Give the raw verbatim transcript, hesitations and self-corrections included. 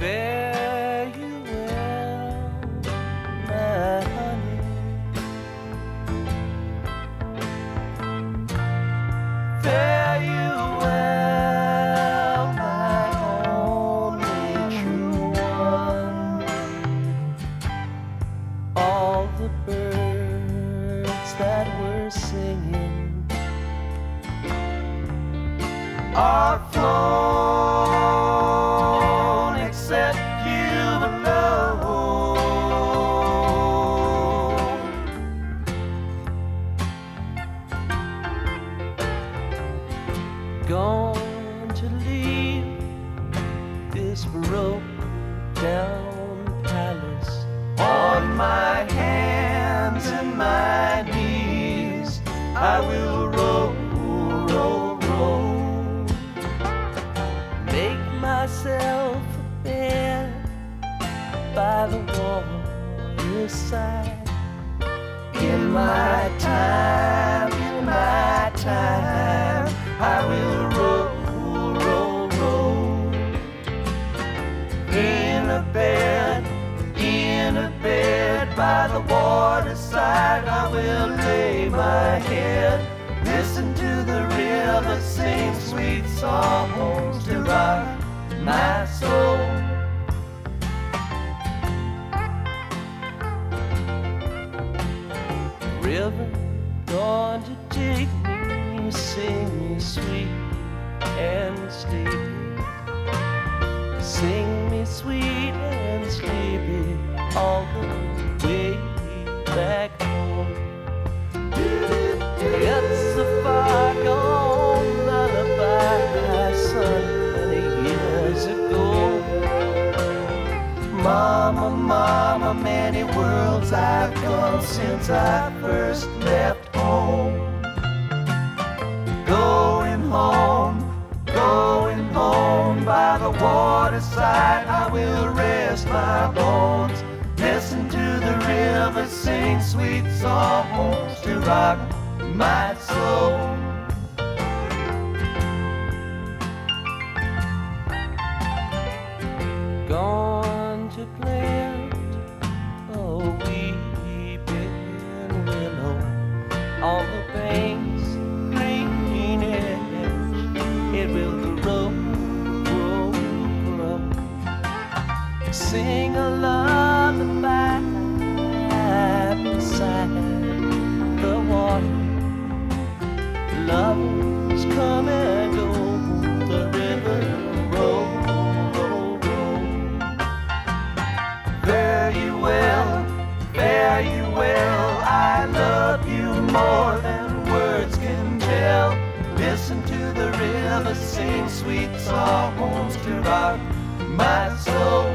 fare you well, my honey. Fare you well, my only true one. All the birds that were singing are flown. Going to leave this broke-down palace on my hands and my knees. I will roll, roll, roll, make myself a bed by the water's side. In my time, in my time, I will roll, roll, roll. In a bed, in a bed by the waterside, I will lay my head. Listen to the river sing sweet songs to rock my soul. River, going to take me, sing me sweet and sleepy. Sing me sweet and sleepy all the way back home. It's a far gone lullaby I sung many years ago. Mama, mama, many worlds I've come since I first left home. Going home, going home by the waterside, I will rest my bones. Listen to the river sing sweet songs to rock my soul. Gone to plant a weeping willow on the banks green edge. It will grow, grow, grow. Sing a lullaby beside the water. Lovers come and go, the river rolls. Fare you well, fare you well, I love you more than words can tell. Listen to the river sing sweet songs to rock my soul.